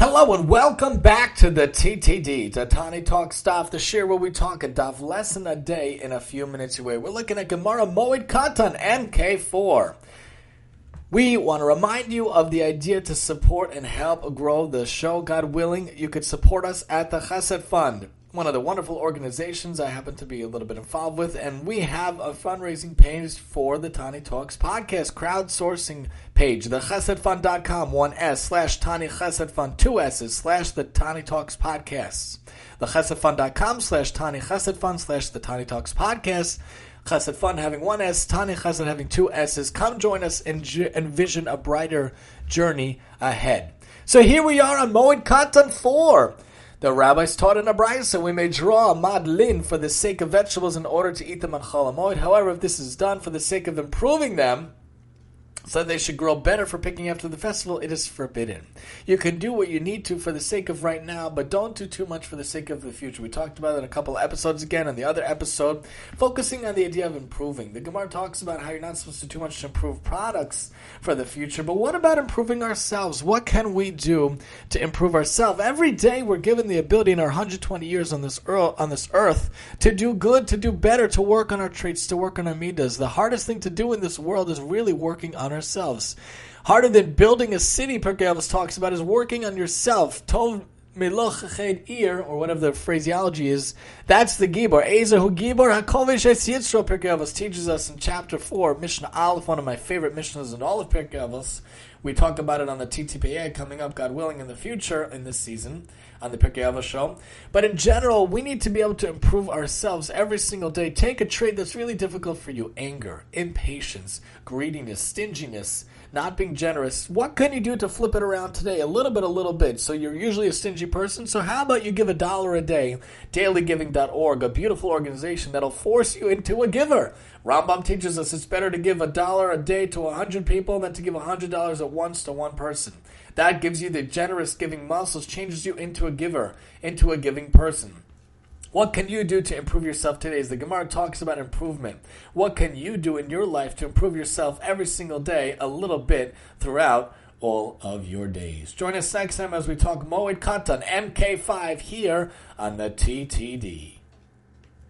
Hello and welcome back to the TTD, to Tanai Talks Podcast, the share where we talk a daf lesson a day in a few minutes away. We're looking at Gemara Moed Katan, MK4. We want to remind you of the idea to support and help grow the show. God willing, you could support us at the Chesed Fund, one of the wonderful organizations I happen to be a little bit involved with, and we have a fundraising page for the Tanai Talks Podcast crowdsourcing page, the chesedfund.com, 1s/TanaiChesedFund, 2s's/the Tanai Talks Podcasts, the chesedfund.com/TanaiChesedFund/the Tanai Talks Podcasts, Chesed Fund having 1s, Tanai Chesed having 2s's. Come join us and envision a brighter journey ahead. So here we are on Moed Katan 4. The rabbis taught in Abras, and we may draw a madlin for the sake of vegetables in order to eat them on Chalamoid. However, if this is done for the sake of improving them, so that they should grow better for picking after the festival, it is forbidden. You can do what you need to for the sake of right now, but don't do too much for the sake of the future. We talked about it in a couple episodes again, on the other episode, focusing on the idea of improving. The Gemara talks about how you're not supposed to do too much to improve products for the future, but what about improving ourselves? What can we do to improve ourselves? Every day we're given the ability in our 120 years on this earth to do good, to do better, to work on our traits, to work on our midas. The hardest thing to do in this world is really working on ourselves. Harder than building a city, Pirkei Avos talks about, is working on yourself. Tov meloch ched ir, or whatever the phraseology is, that's the gibor. Eizehu gibor hakovesh es yitzro, Pirkei Avos teaches us in chapter 4, Mishnah Aleph, one of my favorite Mishnahs in all of Pirkei Avos. We talk about it on the TTPA coming up, God willing, in the future, in this season, on the Pirkei Avos show. But in general, we need to be able to improve ourselves every single day. Take a trait that's really difficult for you: anger, impatience, greediness, stinginess, not being generous. What can you do to flip it around today? A little bit. So you're usually a stingy person, so how about you give $1 a day? dailygiving.org, a beautiful organization that'll force you into a giver. Rambam teaches us it's better to give $1 a day to 100 people than to give $100 at once to one person. That gives you the generous giving muscles, changes you into a giver, into a giving person. What can you do to improve yourself today? As the Gemara talks about improvement, what can you do in your life to improve yourself every single day, a little bit, throughout all of your days? Join us next time as we talk Moed Katan, MK5, here on the TTD.